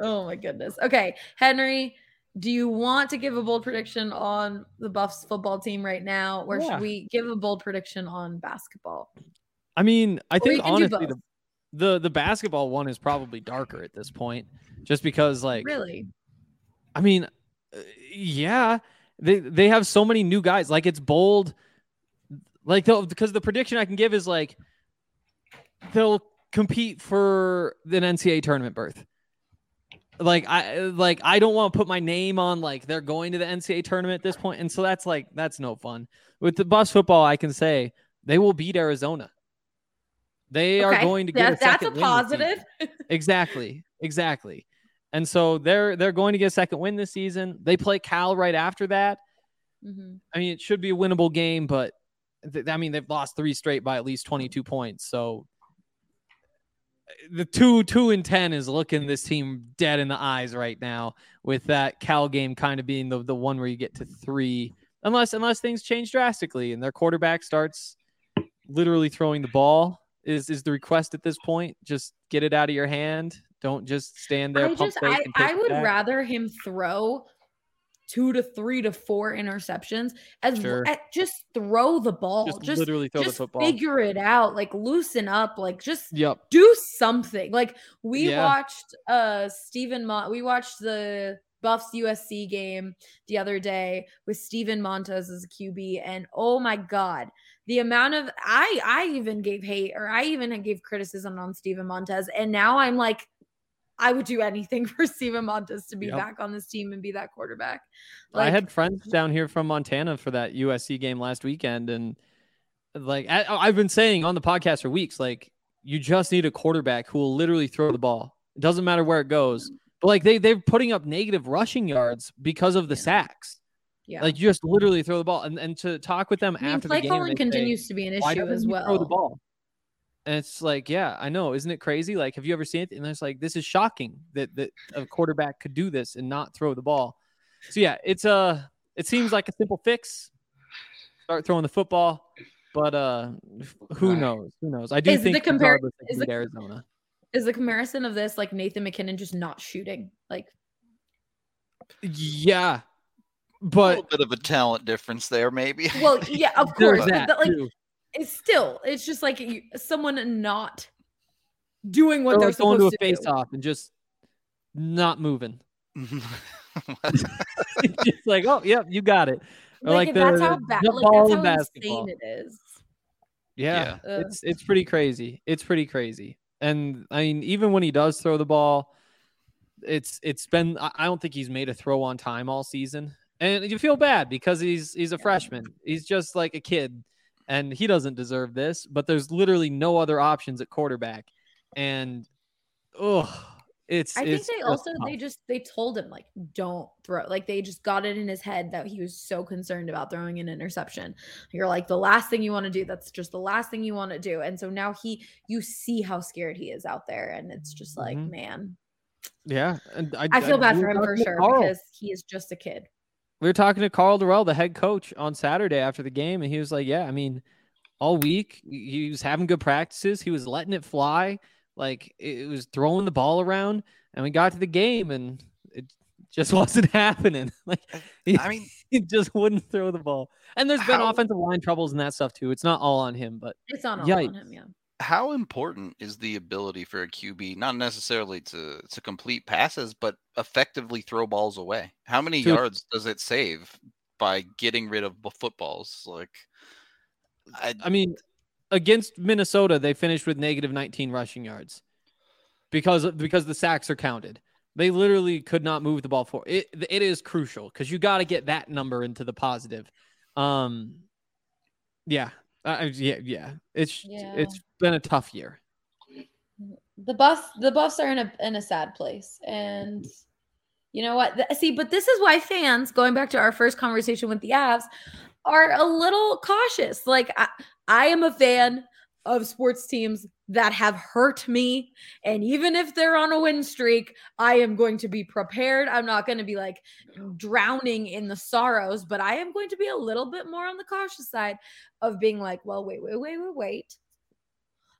Oh, my goodness. Okay, Henry, do you want to give a bold prediction on the Buffs football team right now, or should we give a bold prediction on basketball? I mean, I think honestly the basketball one is probably darker at this point, just because really, I mean, they have so many new guys. Like, it's bold, like, because the prediction I can give is like they'll compete for an NCAA tournament berth. Like, I don't want to put my name on like they're going to the NCAA tournament at this point, and so that's no fun. With the Buffs football, I can say they will beat Arizona. They are going to get a second win. That's a positive. Exactly. And so they're going to get a second win this season. They play Cal right after that. Mm-hmm. I mean, it should be a winnable game, but they've lost 3 straight by at least 22 points. So the 2-10 is looking this team dead in the eyes right now, with that Cal game kind of being the one where you get to 3, unless things change drastically and their quarterback starts literally throwing the ball is the request at this point. Just get it out of your hand. Don't just stand there. I would rather him throw 2 to 3 to 4 interceptions just throw the ball. Just literally throw the football. Figure it out. Like, loosen up. Like, just do something. Like, we watched we watched the Buffs USC game the other day with Steven Montez as a QB, and oh my God, the amount of I even gave criticism on Steven Montez, and now I'm like, I would do anything for Steven Montez to be back on this team and be that quarterback. Like, I had friends down here from Montana for that USC game last weekend. And like, I've been saying on the podcast for weeks, like, you just need a quarterback who will literally throw the ball. It doesn't matter where it goes. But like, they're putting up negative rushing yards because of the sacks. Yeah. Like, you just literally throw the ball. And to talk with them after the game, play calling continues to be an issue as well. Throw the ball. And it's like, yeah, I know. Isn't it crazy? Like, have you ever seen it? And it's like, this is shocking that a quarterback could do this and not throw the ball. So, yeah, it seems like a simple fix. Start throwing the football. But who knows? I do think it's Arizona. Is the comparison of this like Nathan McKinnon just not shooting? Like, yeah. But a little bit of a talent difference there, maybe. Well, yeah, of course. But like, it's just like someone not doing what they're supposed to do. Going to a face-off and just not moving. Just like, oh, yeah, you got it. Or like that's how insane it is. Yeah. It's pretty crazy. And I mean, even when he does throw the ball, it's been, I don't think he's made a throw on time all season. And you feel bad because he's a freshman. He's just like a kid and he doesn't deserve this, but there's literally no other options at quarterback. And I think they told him, like, don't throw. Like, they just got it in his head that he was so concerned about throwing an interception. You're like, the last thing you want to do. That's just the last thing you want to do. And so now you see how scared he is out there. And it's just like, man. Yeah. And I feel bad for him for sure because he is just a kid. We were talking to Carl Durrell, the head coach, on Saturday after the game. And he was like, yeah, I mean, all week he was having good practices. He was letting it fly. Like, it was throwing the ball around, and we got to the game, and it just wasn't happening. Like, he just wouldn't throw the ball. And there's been offensive line troubles and that stuff too. It's not all on him, but it's not all on him. Yeah. How important is the ability for a QB, not necessarily to complete passes, but effectively throw balls away? How many yards does it save by getting rid of footballs? Like, I mean. Against Minnesota, they finished with negative 19 rushing yards because the sacks are counted. They literally could not move the ball forward. It is crucial because you got to get that number into the positive. It's been a tough year. The Buffs are in a sad place, and you know what? See, but this is why fans, going back to our first conversation with the Avs, are a little cautious. Like, I am a fan of sports teams that have hurt me. And even if they're on a win streak, I am going to be prepared. I'm not going to be like drowning in the sorrows, but I am going to be a little bit more on the cautious side of being like, well, wait.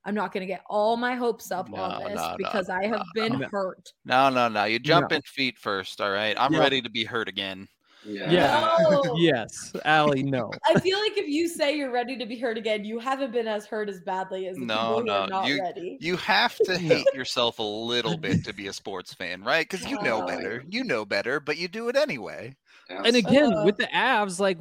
I'm not going to get all my hopes up on this because I have been hurt. No. You jump in feet first. All right. I'm ready to be hurt again. Yeah. No. Yes, Allie. No. I feel like if you say you're ready to be hurt again, you haven't been as hurt as badly as people who are not ready. You have to hate yourself a little bit to be a sports fan, right? Because you know better. You know better, but you do it anyway. And again, with the Avs, like,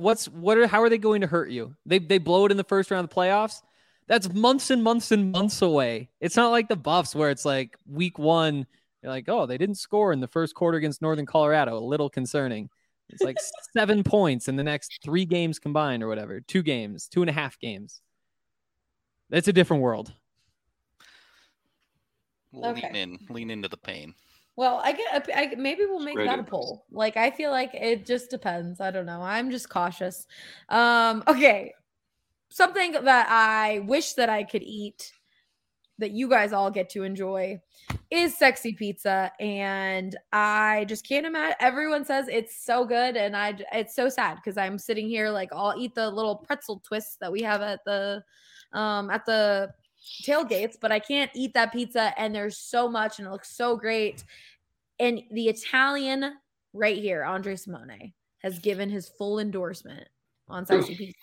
how are they going to hurt you? They blow it in the first round of the playoffs. That's months and months and months away. It's not like the Buffs where it's like week one. You're like, oh, they didn't score in the first quarter against Northern Colorado. A little concerning. It's like 7 points in the next 3 games combined or whatever. 2.5 games. That's a different world. Okay. Lean into the pain. Well, maybe we'll make that a poll. Like, I feel like it just depends. I don't know. I'm just cautious. Okay. Something that I wish that I could eat that you guys all get to enjoy is Sexy Pizza. And I just can't imagine. Everyone says it's so good. And it's so sad because I'm sitting here like, I'll eat the little pretzel twists that we have at the tailgates, but I can't eat that pizza. And there's so much and it looks so great. And the Italian right here, Andre Simone, has given his full endorsement on Sexy Pizza,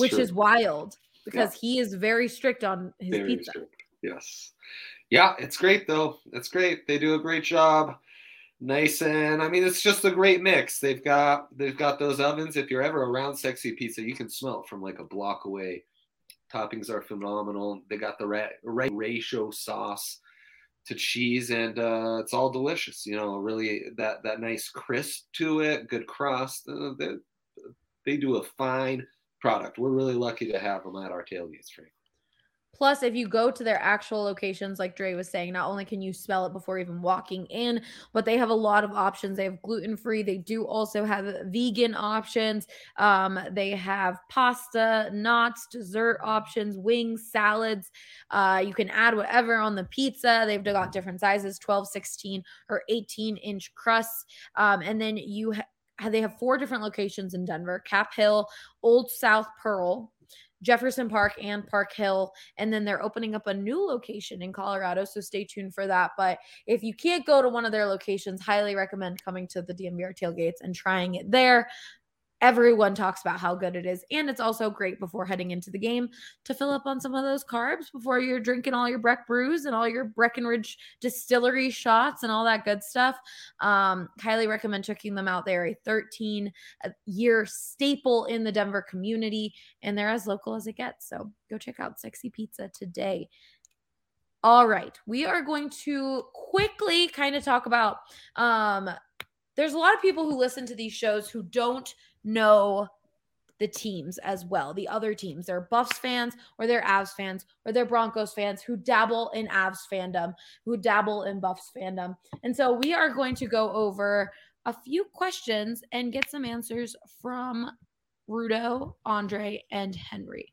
which is wild. Because he is very strict on his pizza. Strict. Yes. Yeah, it's great, though. It's great. They do a great job. Nice. And, I mean, it's just a great mix. They've got those ovens. If you're ever around Sexy Pizza, you can smell it from, like, a block away. Toppings are phenomenal. They got the right ratio sauce to cheese, and it's all delicious. You know, really that nice crisp to it, good crust. They do a fine product. We're really lucky to have them at our tailgates, Frank. Plus, if you go to their actual locations, like Dre was saying, not only can you smell it before even walking in, but they have a lot of options. They have gluten-free. They do also have vegan options. They have pasta, knots, dessert options, wings, salads. You can add whatever on the pizza. They've got different sizes, 12, 16, or 18-inch crusts. And then they have 4 different locations in Denver: Cap Hill, Old South Pearl, Jefferson Park, and Park Hill. And then they're opening up a new location in Colorado, so stay tuned for that. But if you can't go to one of their locations, highly recommend coming to the DNVR tailgates and trying it there. Everyone talks about how good it is, and it's also great before heading into the game to fill up on some of those carbs before you're drinking all your Breck brews and all your Breckenridge Distillery shots and all that good stuff. Highly recommend checking them out. They're a 13-year staple in the Denver community, and they're as local as it gets. So go check out Sexy Pizza today. All right. We are going to quickly kind of talk about, there's a lot of people who listen to these shows who don't know the teams as well, the other teams. They're Buffs fans or they're Avs fans or they're Broncos fans who dabble in Avs fandom, who dabble in Buffs fandom. And so we are going to go over a few questions and get some answers from Rudo, Andre, and Henry.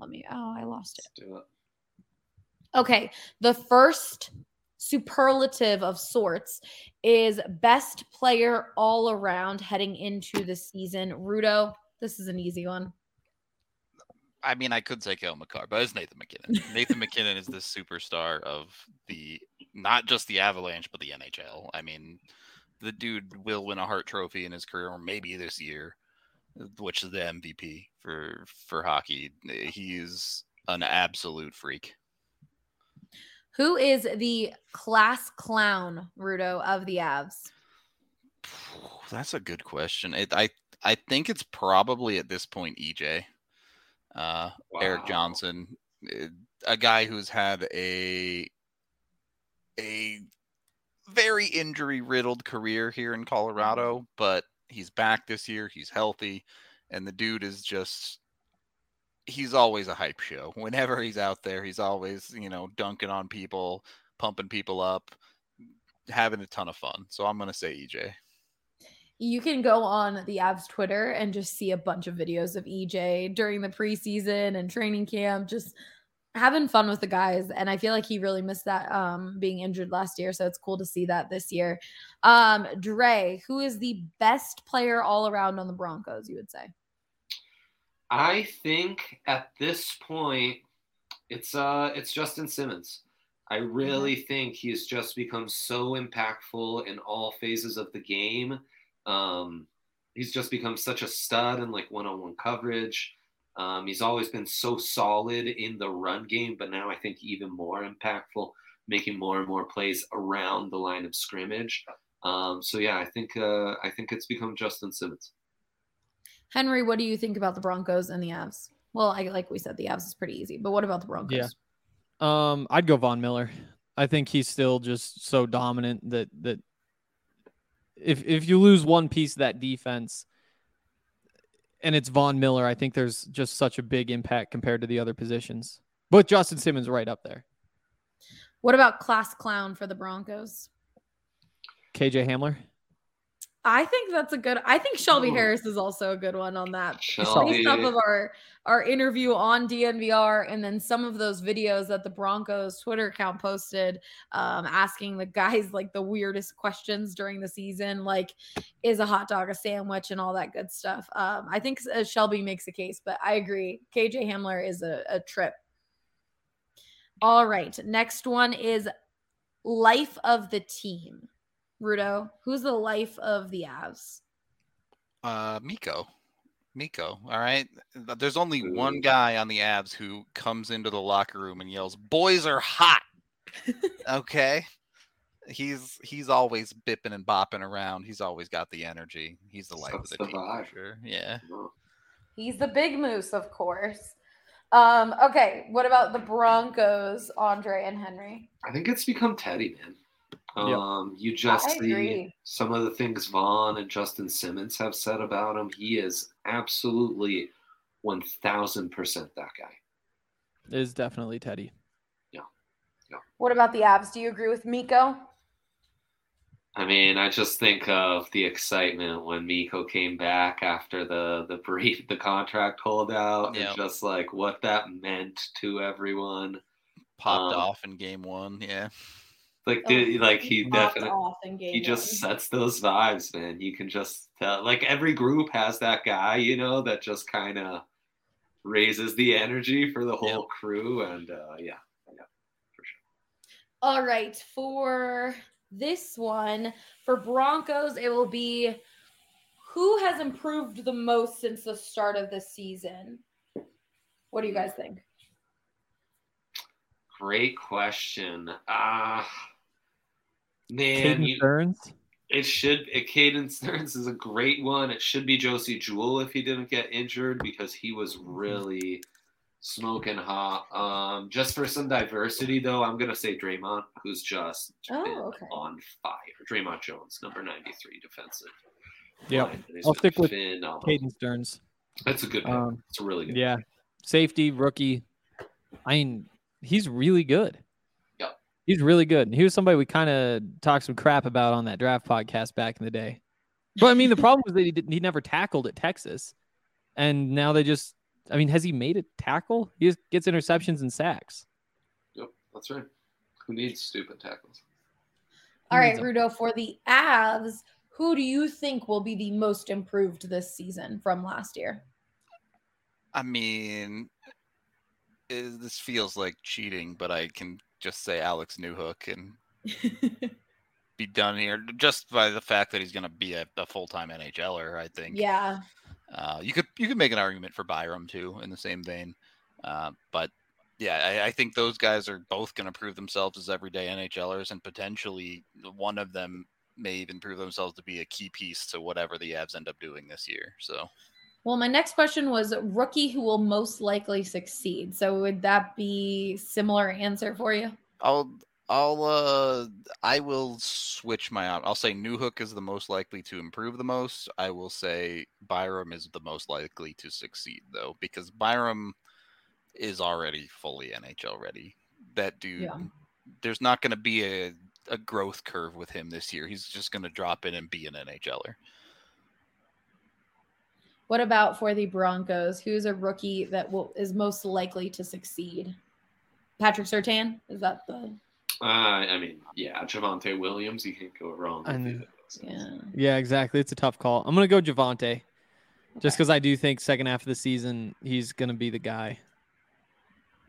I lost it. Let's do it. Okay, the first superlative of sorts is best player all around heading into the season. Rudo, this is an easy one. I mean, I could say Kale McCarr, but it's Nathan McKinnon. Nathan McKinnon is the superstar of the, not just the Avalanche, but the NHL. I mean, the dude will win a Hart Trophy in his career, or maybe this year, which is the MVP for hockey. He's an absolute freak. Who is the class clown, Rudo, of the Avs? That's a good question. I think it's probably at this point EJ. Wow. Eric Johnson, a guy who's had a very injury-riddled career here in Colorado, but he's back this year. He's healthy, and the dude is just... he's always a hype show. Whenever he's out there, he's always, dunking on people, pumping people up, having a ton of fun. So I'm going to say EJ. You can go on the Avs Twitter and just see a bunch of videos of EJ during the preseason and training camp, just having fun with the guys. And I feel like he really missed that being injured last year. So it's cool to see that this year. Dre, who is the best player all around on the Broncos, you would say? I think at this point, it's Justin Simmons. I really think he's just become so impactful in all phases of the game. He's just become such a stud in one-on-one coverage. He's always been so solid in the run game, but now I think even more impactful, making more and more plays around the line of scrimmage. I think it's become Justin Simmons. Henry, what do you think about the Broncos and the Avs? Well, like we said, the Avs is pretty easy, but what about the Broncos? Yeah. I'd go Von Miller. I think he's still just so dominant that if you lose one piece of that defense and it's Von Miller, I think there's just such a big impact compared to the other positions. But Justin Simmons right up there. What about class clown for the Broncos? KJ Hamler. I think Shelby Harris is also a good one on that. Based off of our interview on DNVR and then some of those videos that the Broncos Twitter account posted asking the guys the weirdest questions during the season, is a hot dog a sandwich and all that good stuff. I think Shelby makes a case, but I agree. KJ Hamler is a trip. All right. Next one is life of the team. Rudo, who's the life of the Avs? Mikko. All right. There's only one guy on the Avs who comes into the locker room and yells, "Boys are hot." Okay. He's always bipping and bopping around. He's always got the energy. He's the life of the team. For sure. Yeah. He's the big moose, of course. Okay. What about the Broncos, Andre and Henry? I think it's become Teddy, man. You just see some of the things Vaughn and Justin Simmons have said about him. He is absolutely 1,000% that guy. It is definitely Teddy. Yeah. What about the Avs? Do you agree with Mikko? I mean, I just think of the excitement when Mikko came back after the contract holdout and just what that meant to everyone. Popped off in game one. Yeah. He just sets those vibes, man. You can just tell. Every group has that guy, that just kind of raises the energy for the whole crew. And for sure. All right, for this one, for Broncos, it will be who has improved the most since the start of the season. What do you guys think? Great question. Man, Caden Stearns is a great one. It should be Josie Jewell if he didn't get injured because he was really smoking hot. Just for some diversity, though, I'm going to say Draymond, who's just been on fire. Draymond Jones, number 93 defensive. Yeah, I'll stick with Caden Stearns. That's a good pick. It's a really good pick. Safety, rookie. I mean, he's really good. Yep. He's really good. And he was somebody we kind of talked some crap about on that draft podcast back in the day. But, I mean, the problem was that he never tackled at Texas. And now they just – I mean, has he made a tackle? He just gets interceptions and sacks. Yep, that's right. Who needs stupid tackles? All right, Rudo, for the Avs, who do you think will be the most improved this season from last year? I mean, this feels like cheating, but I can just say Alex Newhook and be done here just by the fact that he's going to be a full-time NHLer, I think. Yeah. You could make an argument for Byram, too, in the same vein. But, yeah, I think those guys are both going to prove themselves as everyday NHLers, and potentially one of them may even prove themselves to be a key piece to whatever the Avs end up doing this year. So, well, my next question was rookie who will most likely succeed. So would that be similar answer for you? I will switch my out. I'll say Newhook is the most likely to improve the most. I will say Byram is the most likely to succeed, though, because Byram is already fully NHL ready. That dude, there's not going to be a growth curve with him this year. He's just going to drop in and be an NHLer. What about for the Broncos? Who's a rookie that is most likely to succeed? Patrick Surtain? Is that the... Javonte Williams. You can't go wrong with Yeah, exactly. It's a tough call. I'm going to go Javonte, just because I do think second half of the season, he's going to be the guy.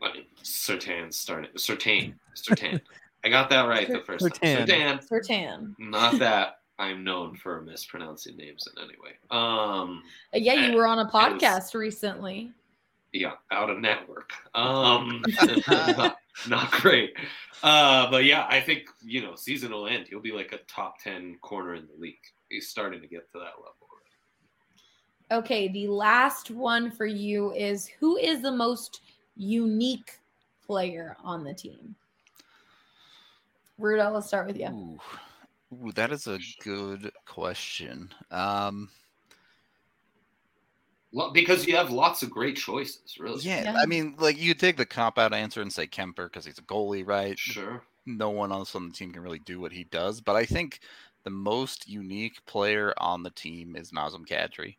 I mean, Surtain. I got that right the first time. Surtain. Not that I'm known for mispronouncing names in any way. You were on a podcast recently. Yeah, out of network. Not great. But yeah, I think, season will end. He'll be like a top 10 corner in the league. He's starting to get to that level. Okay, the last one for you is who is the most unique player on the team? Rudo, let's start with you. Ooh, that is a good question. Because you have lots of great choices, really. Yeah, I mean, you take the cop-out answer and say Kemper because he's a goalie, right? Sure. No one else on the team can really do what he does. But I think the most unique player on the team is Nazem Kadri.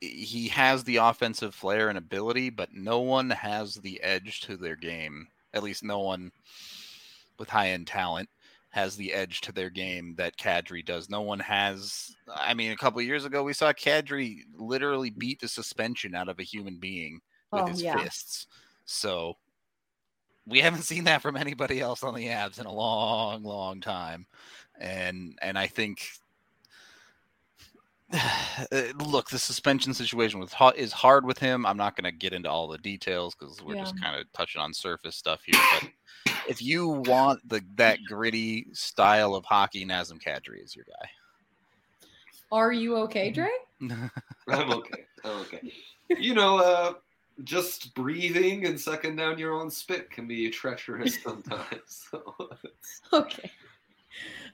He has the offensive flair and ability, but no one has the edge to their game. At least no one with high-end talent has the edge to their game that Kadri does. No one has. I mean, a couple of years ago, we saw Kadri literally beat the suspension out of a human being with his fists. So we haven't seen that from anybody else on the Avs in a long, long time. And I think, look, the suspension situation is hard with him. I'm not going to get into all the details because we're just kind of touching on surface stuff here, but if you want that gritty style of hockey, Nazem Kadri is your guy. Are you okay, Dre? I'm okay. Just breathing and sucking down your own spit can be treacherous sometimes. So okay.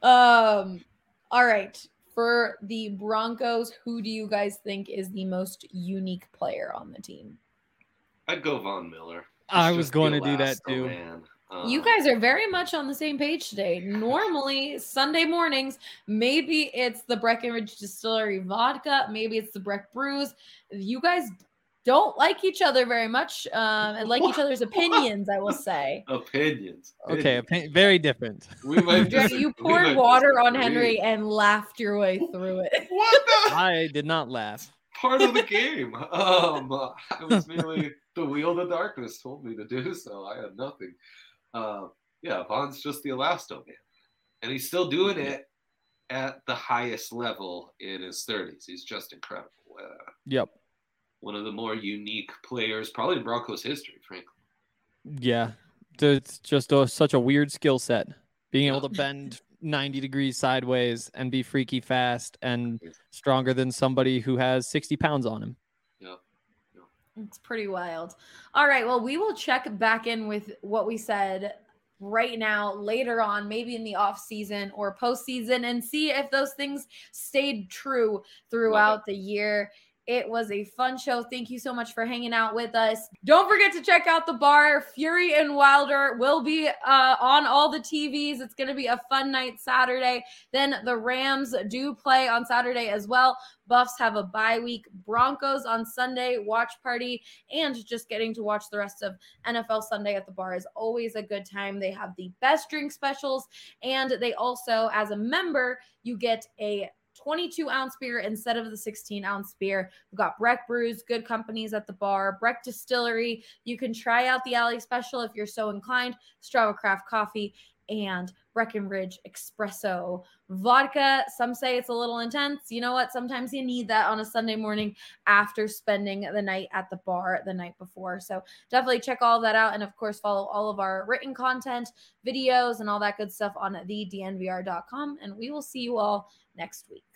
All right. For the Broncos, who do you guys think is the most unique player on the team? I'd go Von Miller. I was going to do that, too. Man. You guys are very much on the same page today. Normally, Sunday mornings, maybe it's the Breckenridge Distillery vodka. Maybe it's the Breck Brews. You guys don't like each other very much and like each other's opinions, I will say. Opinions. Okay, very different. You poured water on Henry and laughed your way through it. What the? I did not laugh. Part of the game. I was merely the wheel of darkness told me to do so. I had nothing. Von's just the Elasto man, and he's still doing it at the highest level in his 30s. He's just incredible. One of the more unique players, probably in Broncos history, frankly. Yeah, it's just such a weird skill set. Being able to bend 90 degrees sideways and be freaky fast and stronger than somebody who has 60 pounds on him. It's pretty wild. All right. Well, we will check back in with what we said right now, later on, maybe in the off season or postseason, and see if those things stayed true throughout the year. It was a fun show. Thank you so much for hanging out with us. Don't forget to check out the bar. Fury and Wilder will be on all the TVs. It's going to be a fun night Saturday. Then the Rams do play on Saturday as well. Buffs have a bye week. Broncos on Sunday, watch party, and just getting to watch the rest of NFL Sunday at the bar is always a good time. They have the best drink specials, and they also, as a member, you get a 22-ounce beer instead of the 16-ounce beer. We've got Breck Brews, good companies at the bar, Breck Distillery. You can try out the Alley Special if you're so inclined, Strava Craft Coffee, and Breckenridge Espresso Vodka. Some say it's a little intense. You know what? Sometimes you need that on a Sunday morning after spending the night at the bar the night before. So definitely check all that out. And of course, follow all of our written content, videos, and all that good stuff on thednvr.com. And we will see you all next week.